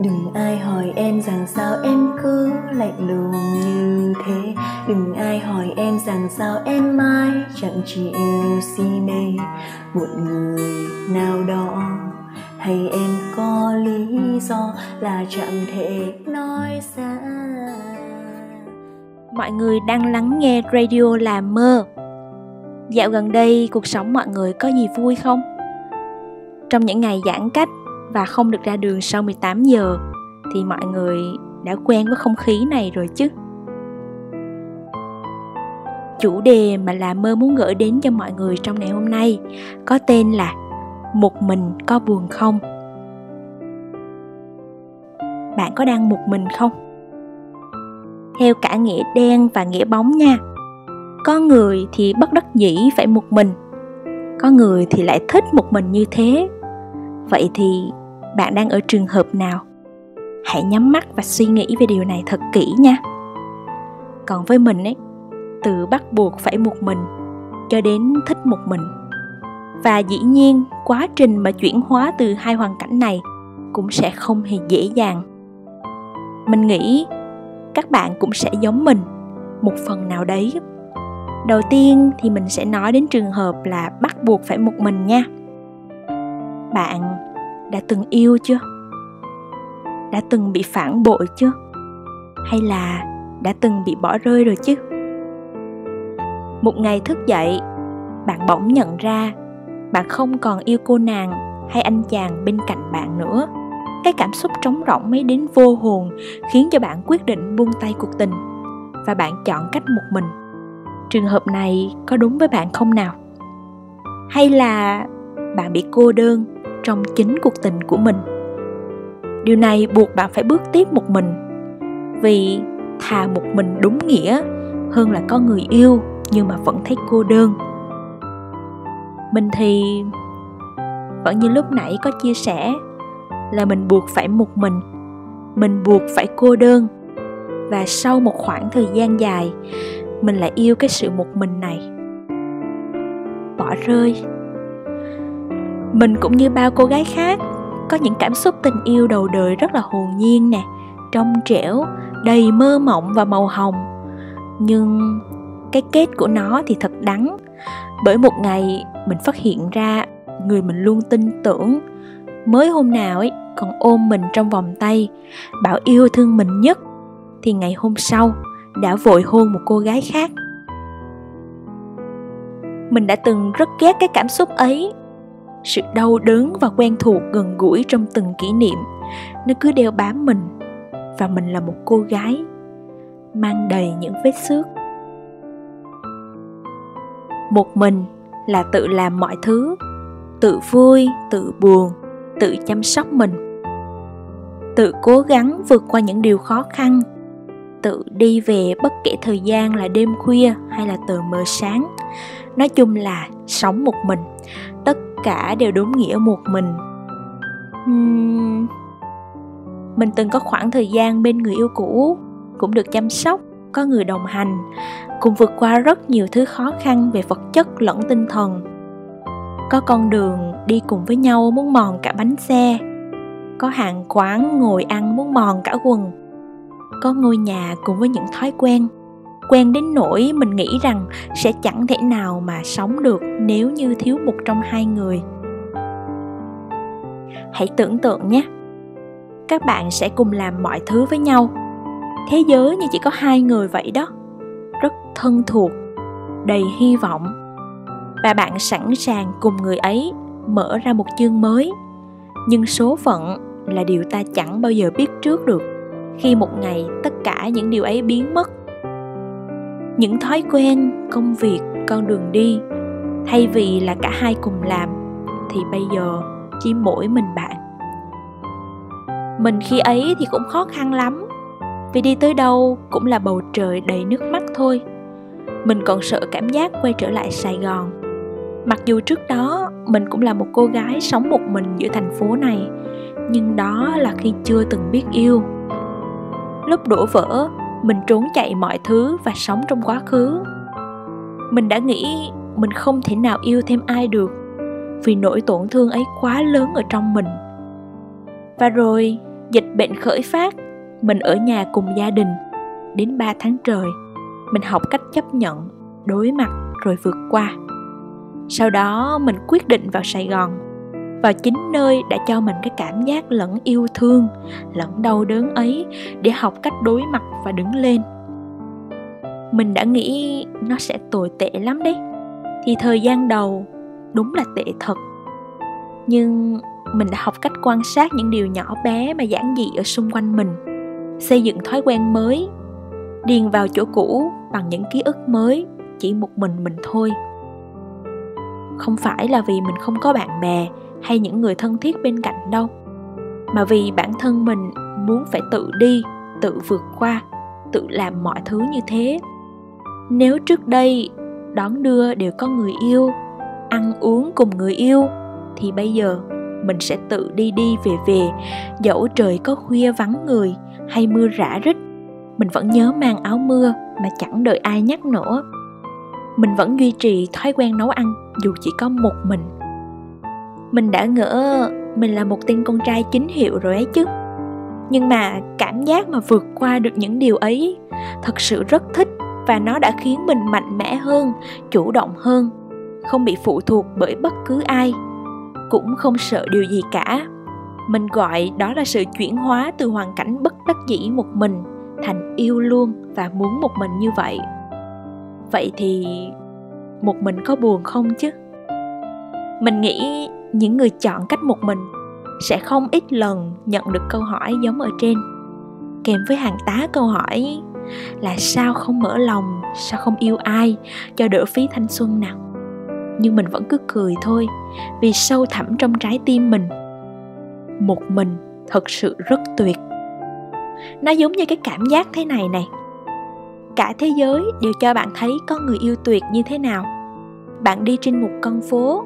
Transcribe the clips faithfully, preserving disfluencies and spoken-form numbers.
Đừng ai hỏi em rằng sao em cứ lạnh lùng như thế. Đừng ai hỏi em rằng sao em mãi chẳng chịu si mê một người nào đó, hay em có lý do là chẳng thể nói ra. Mọi người đang lắng nghe Radio Làm Mơ. Dạo gần đây cuộc sống mọi người có gì vui không? Trong những ngày giãn cách và không được ra đường sau mười tám giờ thì mọi người đã quen với không khí này rồi chứ. Chủ đề mà Làm Mơ muốn gửi đến cho mọi người trong ngày hôm nay có tên là Một mình có buồn không? Bạn có đang một mình không? Theo cả nghĩa đen và nghĩa bóng nha. Có người thì bất đắc dĩ phải một mình, có người thì lại thích một mình như thế. Vậy thì bạn đang ở trường hợp nào? Hãy nhắm mắt và suy nghĩ về điều này thật kỹ nha. Còn với mình ấy, từ bắt buộc phải một mình cho đến thích một mình. Và dĩ nhiên quá trình mà chuyển hóa từ hai hoàn cảnh này cũng sẽ không hề dễ dàng. Mình nghĩ các bạn cũng sẽ giống mình một phần nào đấy. Đầu tiên thì mình sẽ nói đến trường hợp là bắt buộc phải một mình nha. Bạn đã từng yêu chưa? Đã từng bị phản bội chưa? Hay là đã từng bị bỏ rơi rồi chứ? Một ngày thức dậy, bạn bỗng nhận ra bạn không còn yêu cô nàng hay anh chàng bên cạnh bạn nữa. Cái cảm xúc trống rỗng mới đến vô hồn khiến cho bạn quyết định buông tay cuộc tình, và bạn chọn cách một mình. Trường hợp này có đúng với bạn không nào? Hay là bạn bị cô đơn trong chính cuộc tình của mình? Điều này buộc bạn phải bước tiếp một mình, vì thà một mình đúng nghĩa hơn là có người yêu nhưng mà vẫn thấy cô đơn. Mình thì vẫn như lúc nãy có chia sẻ là mình buộc phải một mình, mình buộc phải cô đơn. Và sau một khoảng thời gian dài, mình lại yêu cái sự một mình này. Bỏ rơi. Mình cũng như bao cô gái khác, có những cảm xúc tình yêu đầu đời rất là hồn nhiên nè, trong trẻo, đầy mơ mộng và màu hồng. Nhưng cái kết của nó thì thật đắng, bởi một ngày mình phát hiện ra người mình luôn tin tưởng mới hôm nào ấy còn ôm mình trong vòng tay, bảo yêu thương mình nhất, thì ngày hôm sau đã vội hôn một cô gái khác. Mình đã từng rất ghét cái cảm xúc ấy. Sự đau đớn và quen thuộc gần gũi trong từng kỷ niệm, nó cứ đeo bám mình. Và mình là một cô gái mang đầy những vết xước. Một mình là tự làm mọi thứ, tự vui, tự buồn, tự chăm sóc mình, tự cố gắng vượt qua những điều khó khăn, tự đi về bất kể thời gian là đêm khuya hay là tờ mờ sáng. Nói chung là sống một mình, tất cả đều đúng nghĩa một mình. uhm, Mình từng có khoảng thời gian bên người yêu cũ, cũng được chăm sóc, có người đồng hành, cùng vượt qua rất nhiều thứ khó khăn về vật chất lẫn tinh thần. Có con đường đi cùng với nhau muốn mòn cả bánh xe, có hàng quán ngồi ăn muốn mòn cả quần, có ngôi nhà cùng với những thói quen quen đến nỗi mình nghĩ rằng sẽ chẳng thể nào mà sống được nếu như thiếu một trong hai người. Hãy tưởng tượng nhé, các bạn sẽ cùng làm mọi thứ với nhau, thế giới như chỉ có hai người vậy đó, rất thân thuộc, đầy hy vọng, và bạn sẵn sàng cùng người ấy mở ra một chương mới. Nhưng số phận là điều ta chẳng bao giờ biết trước được, khi một ngày tất cả những điều ấy biến mất. Những thói quen, công việc, con đường đi, thay vì là cả hai cùng làm thì bây giờ chỉ mỗi mình bạn. Mình khi ấy thì cũng khó khăn lắm, vì đi tới đâu cũng là bầu trời đầy nước mắt thôi. Mình còn sợ cảm giác quay trở lại Sài Gòn, mặc dù trước đó mình cũng là một cô gái sống một mình giữa thành phố này. Nhưng đó là khi chưa từng biết yêu. Lúc đổ vỡ, mình trốn chạy mọi thứ và sống trong quá khứ. Mình đã nghĩ mình không thể nào yêu thêm ai được, vì nỗi tổn thương ấy quá lớn ở trong mình. Và rồi dịch bệnh khởi phát, mình ở nhà cùng gia đình. Đến ba tháng trời, mình học cách chấp nhận, đối mặt rồi vượt qua. Sau đó mình quyết định vào Sài Gòn, vào chính nơi đã cho mình cái cảm giác lẫn yêu thương, lẫn đau đớn ấy, để học cách đối mặt và đứng lên. Mình đã nghĩ nó sẽ tồi tệ lắm đấy, thì thời gian đầu đúng là tệ thật. Nhưng mình đã học cách quan sát những điều nhỏ bé mà giản dị ở xung quanh mình, xây dựng thói quen mới, điền vào chỗ cũ bằng những ký ức mới, chỉ một mình mình thôi. Không phải là vì mình không có bạn bè hay những người thân thiết bên cạnh đâu, mà vì bản thân mình muốn phải tự đi, tự vượt qua, tự làm mọi thứ như thế. Nếu trước đây đón đưa đều có người yêu, ăn uống cùng người yêu, thì bây giờ mình sẽ tự đi đi về về, dẫu trời có khuya vắng người hay mưa rã rích, mình vẫn nhớ mang áo mưa mà chẳng đợi ai nhắc nữa. Mình vẫn duy trì thói quen nấu ăn dù chỉ có một mình. Mình đã ngỡ mình là một tên con trai chính hiệu rồi ấy chứ. Nhưng mà cảm giác mà vượt qua được những điều ấy thật sự rất thích, và nó đã khiến mình mạnh mẽ hơn, chủ động hơn, không bị phụ thuộc bởi bất cứ ai, cũng không sợ điều gì cả. Mình gọi đó là sự chuyển hóa từ hoàn cảnh bất đắc dĩ một mình thành yêu luôn và muốn một mình như vậy. Vậy thì một mình có buồn không chứ? Mình nghĩ những người chọn cách một mình sẽ không ít lần nhận được câu hỏi giống ở trên, kèm với hàng tá câu hỏi là sao không mở lòng, sao không yêu ai cho đỡ phí thanh xuân nào. Nhưng mình vẫn cứ cười thôi, vì sâu thẳm trong trái tim mình, một mình thật sự rất tuyệt. Nó giống như cái cảm giác thế này này. Cả thế giới đều cho bạn thấy có người yêu tuyệt như thế nào. Bạn đi trên một con phố,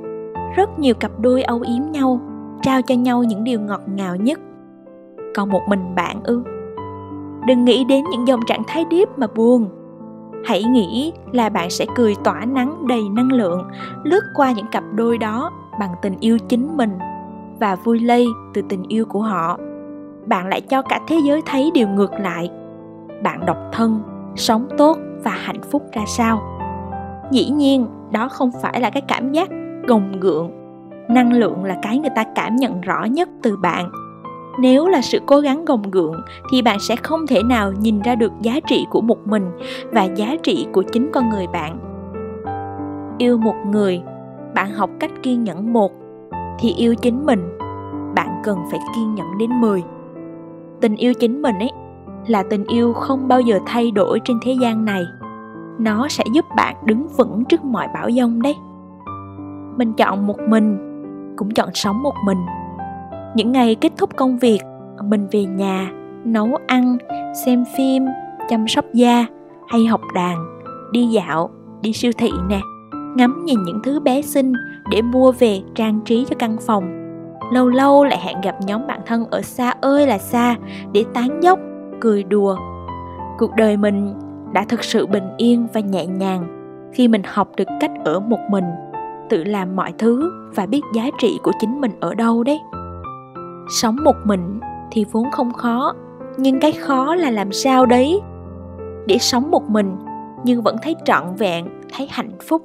rất nhiều cặp đôi âu yếm nhau, trao cho nhau những điều ngọt ngào nhất. Còn một mình bạn ư? Đừng nghĩ đến những dòng trạng thái deep mà buồn. Hãy nghĩ là bạn sẽ cười tỏa nắng đầy năng lượng, lướt qua những cặp đôi đó bằng tình yêu chính mình và vui lây từ tình yêu của họ. Bạn lại cho cả thế giới thấy điều ngược lại. Bạn độc thân, sống tốt và hạnh phúc ra sao. Dĩ nhiên, đó không phải là cái cảm giác gồng gượng. Năng lượng là cái người ta cảm nhận rõ nhất từ bạn. Nếu là sự cố gắng gồng gượng thì bạn sẽ không thể nào nhìn ra được giá trị của một mình và giá trị của chính con người bạn. Yêu một người, bạn học cách kiên nhẫn một, thì yêu chính mình, bạn cần phải kiên nhẫn đến mười. Tình yêu chính mình ấy là tình yêu không bao giờ thay đổi trên thế gian này. Nó sẽ giúp bạn đứng vững trước mọi bão dông đấy. Mình chọn một mình, cũng chọn sống một mình. Những ngày kết thúc công việc, mình về nhà, nấu ăn, xem phim, chăm sóc da, hay học đàn, đi dạo, đi siêu thị nè, ngắm nhìn những thứ bé xinh để mua về trang trí cho căn phòng. Lâu lâu lại hẹn gặp nhóm bạn thân ở xa ơi là xa để tán dóc, cười đùa. Cuộc đời mình đã thực sự bình yên và nhẹ nhàng khi mình học được cách ở một mình, tự làm mọi thứ và biết giá trị của chính mình ở đâu đấy. Sống một mình thì vốn không khó, nhưng cái khó là làm sao đấy để sống một mình nhưng vẫn thấy trọn vẹn, thấy hạnh phúc,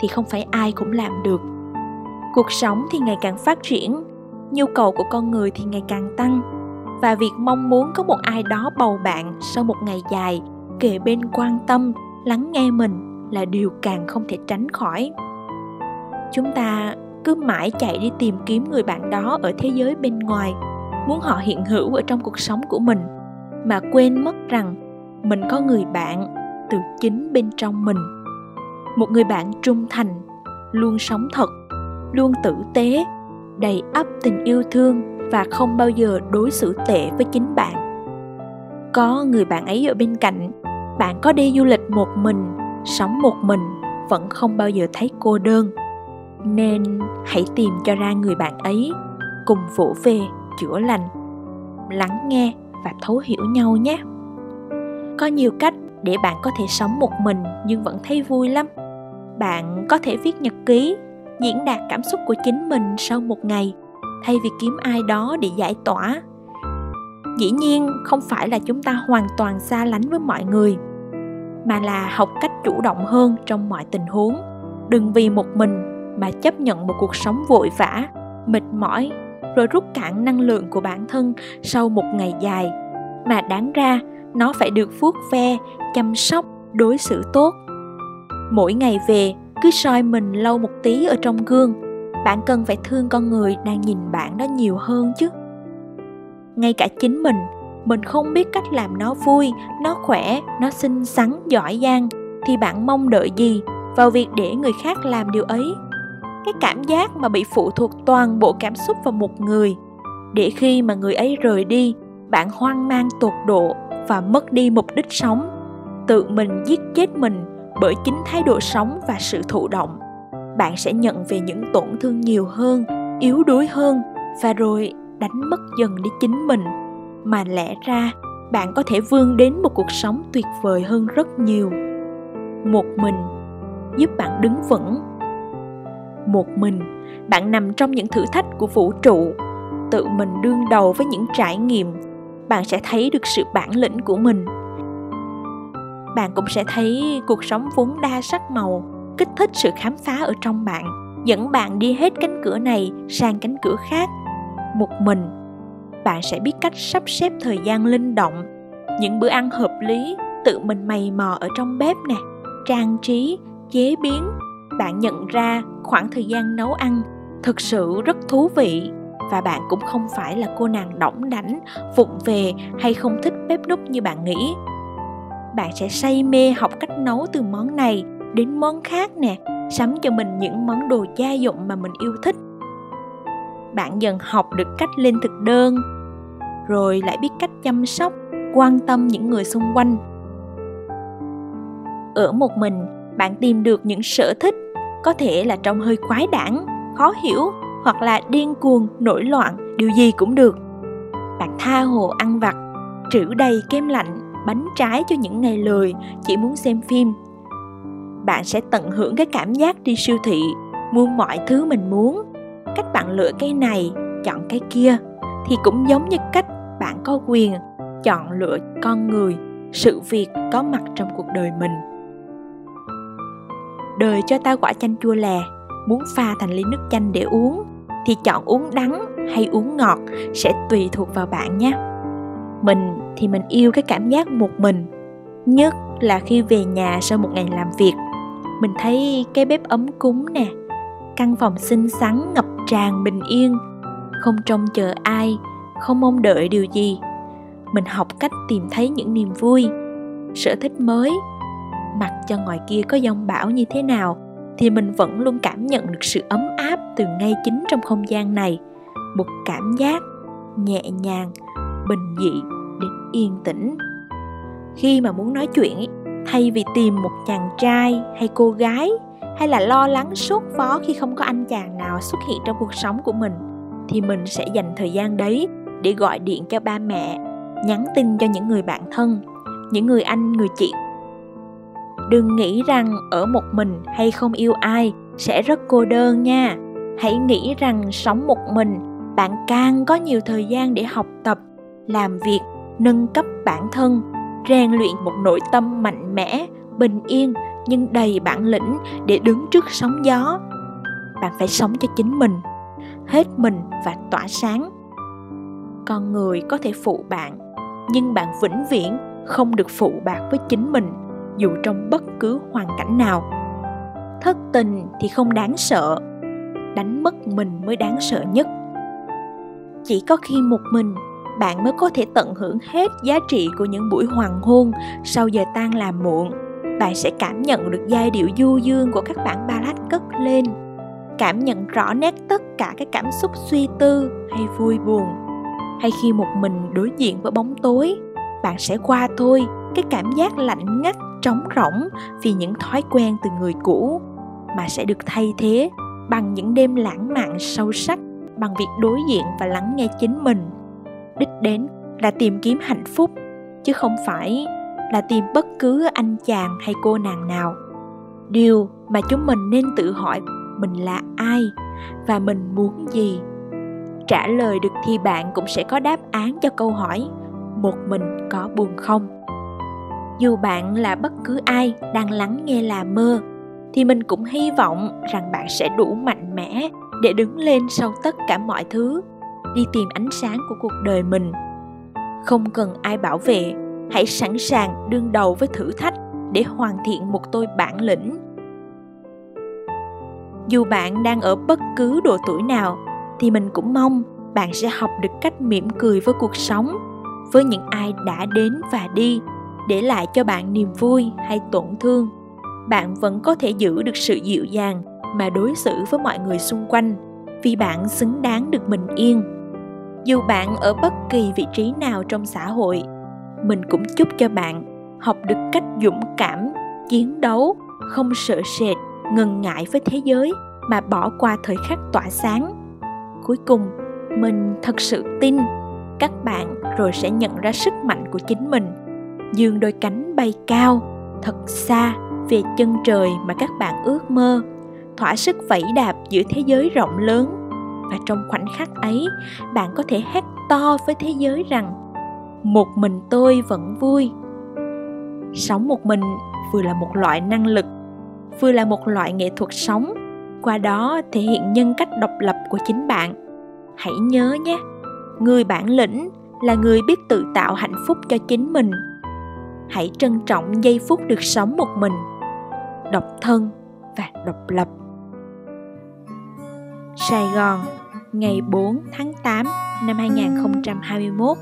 thì không phải ai cũng làm được. Cuộc sống thì ngày càng phát triển, nhu cầu của con người thì ngày càng tăng, và việc mong muốn có một ai đó bầu bạn sau một ngày dài, kề bên quan tâm, lắng nghe mình là điều càng không thể tránh khỏi. Chúng ta cứ mãi chạy đi tìm kiếm người bạn đó ở thế giới bên ngoài, muốn họ hiện hữu ở trong cuộc sống của mình, mà quên mất rằng mình có người bạn từ chính bên trong mình. Một người bạn trung thành, luôn sống thật, luôn tử tế, đầy ắp tình yêu thương và không bao giờ đối xử tệ với chính bạn. Có người bạn ấy ở bên cạnh, bạn có đi du lịch một mình, sống một mình vẫn không bao giờ thấy cô đơn. Nên hãy tìm cho ra người bạn ấy, cùng vỗ về, chữa lành, lắng nghe và thấu hiểu nhau nhé. Có nhiều cách để bạn có thể sống một mình nhưng vẫn thấy vui lắm. Bạn có thể viết nhật ký, diễn đạt cảm xúc của chính mình sau một ngày, thay vì kiếm ai đó để giải tỏa. Dĩ nhiên không phải là chúng ta hoàn toàn xa lánh với mọi người, mà là học cách chủ động hơn trong mọi tình huống. Đừng vì một mình mà chấp nhận một cuộc sống vội vã, mệt mỏi, rồi rút cạn năng lượng của bản thân sau một ngày dài, mà đáng ra nó phải được vuốt ve, chăm sóc, đối xử tốt. Mỗi ngày về, cứ soi mình lâu một tí ở trong gương. Bạn cần phải thương con người đang nhìn bạn đó nhiều hơn chứ. Ngay cả chính mình, mình không biết cách làm nó vui, nó khỏe, nó xinh xắn, giỏi giang, thì bạn mong đợi gì vào việc để người khác làm điều ấy? Cái cảm giác mà bị phụ thuộc toàn bộ cảm xúc vào một người, để khi mà người ấy rời đi, bạn hoang mang tột độ và mất đi mục đích sống, tự mình giết chết mình bởi chính thái độ sống và sự thụ động. Bạn sẽ nhận về những tổn thương nhiều hơn, yếu đuối hơn, và rồi đánh mất dần đi chính mình, mà lẽ ra bạn có thể vươn đến một cuộc sống tuyệt vời hơn rất nhiều. Một mình giúp bạn đứng vững. Một mình bạn nằm trong những thử thách của vũ trụ, tự mình đương đầu với những trải nghiệm. Bạn sẽ thấy được sự bản lĩnh của mình. Bạn cũng sẽ thấy cuộc sống vốn đa sắc màu, kích thích sự khám phá ở trong bạn, dẫn bạn đi hết cánh cửa này sang cánh cửa khác. Một mình, bạn sẽ biết cách sắp xếp thời gian linh động, những bữa ăn hợp lý, tự mình mày mò ở trong bếp nè, trang trí, chế biến. Bạn nhận ra khoảng thời gian nấu ăn thực sự rất thú vị, và bạn cũng không phải là cô nàng đỏng đảnh, vụng về hay không thích bếp núc như bạn nghĩ. Bạn sẽ say mê học cách nấu từ món này đến món khác nè, sắm cho mình những món đồ gia dụng mà mình yêu thích. Bạn dần học được cách lên thực đơn, rồi lại biết cách chăm sóc, quan tâm những người xung quanh. Ở một mình, bạn tìm được những sở thích, có thể là trông hơi quái đản, khó hiểu, hoặc là điên cuồng, nổi loạn, điều gì cũng được. Bạn tha hồ ăn vặt, trữ đầy kem lạnh, bánh trái cho những ngày lười, chỉ muốn xem phim. Bạn sẽ tận hưởng cái cảm giác đi siêu thị, mua mọi thứ mình muốn. Cách bạn lựa cái này, chọn cái kia, thì cũng giống như cách bạn có quyền chọn lựa con người, sự việc có mặt trong cuộc đời mình. Đời cho ta quả chanh chua lè, muốn pha thành ly nước chanh để uống, thì chọn uống đắng hay uống ngọt sẽ tùy thuộc vào bạn nhé. Mình thì mình yêu cái cảm giác một mình, nhất là khi về nhà sau một ngày làm việc. Mình thấy cái bếp ấm cúng nè, căn phòng xinh xắn, ngập tràn bình yên, không trông chờ ai, không mong đợi điều gì. Mình học cách tìm thấy những niềm vui, sở thích mới. Mặc cho ngoài kia có giông bão như thế nào, thì mình vẫn luôn cảm nhận được sự ấm áp từ ngay chính trong không gian này. Một cảm giác nhẹ nhàng, bình dị đến yên tĩnh. Khi mà muốn nói chuyện, thay vì tìm một chàng trai hay cô gái, hay là lo lắng sốt vó khi không có anh chàng nào xuất hiện trong cuộc sống của mình, thì mình sẽ dành thời gian đấy để gọi điện cho ba mẹ, nhắn tin cho những người bạn thân, những người anh, người chị. Đừng nghĩ rằng ở một mình hay không yêu ai sẽ rất cô đơn nha. Hãy nghĩ rằng sống một mình, bạn càng có nhiều thời gian để học tập, làm việc, nâng cấp bản thân, rèn luyện một nội tâm mạnh mẽ, bình yên nhưng đầy bản lĩnh để đứng trước sóng gió. Bạn phải sống cho chính mình, hết mình và tỏa sáng. Con người có thể phụ bạn, nhưng bạn vĩnh viễn không được phụ bạc với chính mình, dù trong bất cứ hoàn cảnh nào. Thất tình thì không đáng sợ, đánh mất mình mới đáng sợ nhất. Chỉ có khi một mình, bạn mới có thể tận hưởng hết giá trị của những buổi hoàng hôn sau giờ tan làm muộn. Bạn sẽ cảm nhận được giai điệu du dương của các bản ballad cất lên, cảm nhận rõ nét tất cả các cảm xúc suy tư hay vui buồn. Hay khi một mình đối diện với bóng tối, bạn sẽ qua thôi cái cảm giác lạnh ngắt, trống rỗng vì những thói quen từ người cũ, mà sẽ được thay thế bằng những đêm lãng mạn sâu sắc, bằng việc đối diện và lắng nghe chính mình. Đích đến là tìm kiếm hạnh phúc, chứ không phải là tìm bất cứ anh chàng hay cô nàng nào. Điều mà chúng mình nên tự hỏi mình là ai và mình muốn gì. Trả lời được thì bạn cũng sẽ có đáp án cho câu hỏi một mình có buồn không. Dù bạn là bất cứ ai đang lắng nghe Là Mơ, thì mình cũng hy vọng rằng bạn sẽ đủ mạnh mẽ để đứng lên sau tất cả mọi thứ, đi tìm ánh sáng của cuộc đời mình. Không cần ai bảo vệ, hãy sẵn sàng đương đầu với thử thách để hoàn thiện một tôi bản lĩnh. Dù bạn đang ở bất cứ độ tuổi nào, thì mình cũng mong bạn sẽ học được cách mỉm cười với cuộc sống, với những ai đã đến và đi, để lại cho bạn niềm vui hay tổn thương. Bạn vẫn có thể giữ được sự dịu dàng mà đối xử với mọi người xung quanh, vì bạn xứng đáng được bình yên. Dù bạn ở bất kỳ vị trí nào trong xã hội, mình cũng chúc cho bạn học được cách dũng cảm, chiến đấu, không sợ sệt, ngần ngại với thế giới mà bỏ qua thời khắc tỏa sáng. Cuối cùng, mình thật sự tin các bạn rồi sẽ nhận ra sức mạnh của chính mình, giương đôi cánh bay cao, thật xa về chân trời mà các bạn ước mơ, thỏa sức vẫy đạp giữa thế giới rộng lớn. Và trong khoảnh khắc ấy, bạn có thể hét to với thế giới rằng: một mình tôi vẫn vui. Sống một mình vừa là một loại năng lực, vừa là một loại nghệ thuật sống, qua đó thể hiện nhân cách độc lập của chính bạn. Hãy nhớ nhé, người bản lĩnh là người biết tự tạo hạnh phúc cho chính mình. Hãy trân trọng giây phút được sống một mình, độc thân và độc lập. Sài Gòn, ngày bốn tháng tám năm hai nghìn không trăm hai mươi mốt.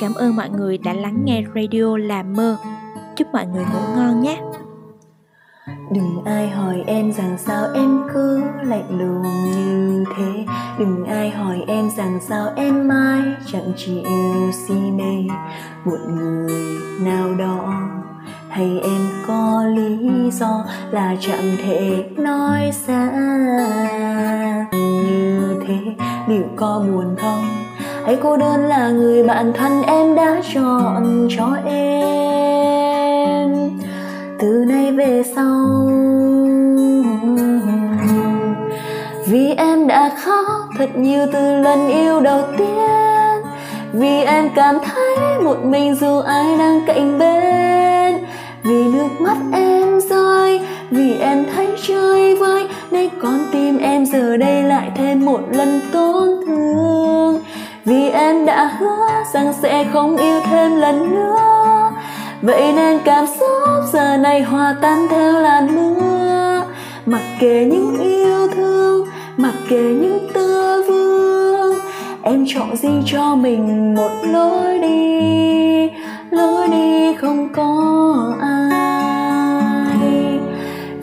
Cảm ơn mọi người đã lắng nghe Radio Là Mơ. Chúc mọi người ngủ ngon nhé. Đừng ai hỏi em rằng sao em cứ lạnh lùng như thế, đừng ai hỏi em rằng sao em mãi chẳng chịu si mê một người nào đó, hay em có lý do là chẳng thể nói ra như thế. Liệu có buồn không, hãy cô đơn là người bạn thân em đã chọn cho em. Từ nay về sau, vì em đã khóc thật nhiều từ lần yêu đầu tiên, vì em cảm thấy một mình dù ai đang cạnh bên, vì nước mắt em rơi, vì em thấy chơi vơi, nay con tim em giờ đây lại thêm một lần tổn thương, vì em đã hứa rằng sẽ không yêu thêm lần nữa. Vậy nên cảm xúc giờ này hòa tan theo làn mưa, mặc kệ những yêu thương, mặc kệ những tơ vương, em chọn riêng cho mình một lối đi, lối đi không có ai.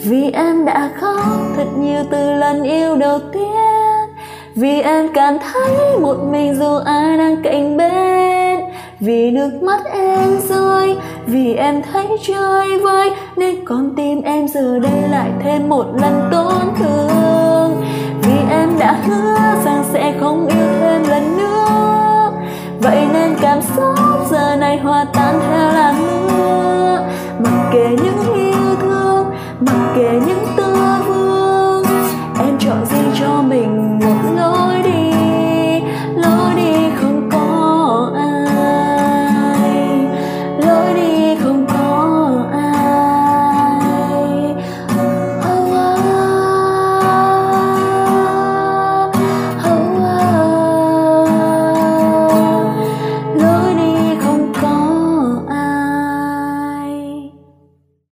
Vì em đã khóc thật nhiều từ lần yêu đầu tiên, vì em cảm thấy một mình dù ai đang cạnh bên, vì nước mắt em rơi, vì em thấy chơi vơi, nên con tim em giờ đây lại thêm một lần tổn thương, vì em đã hứa rằng sẽ không yêu thêm lần nữa. Vậy nên cảm xúc giờ này hòa tan theo làn mưa, mặc kệ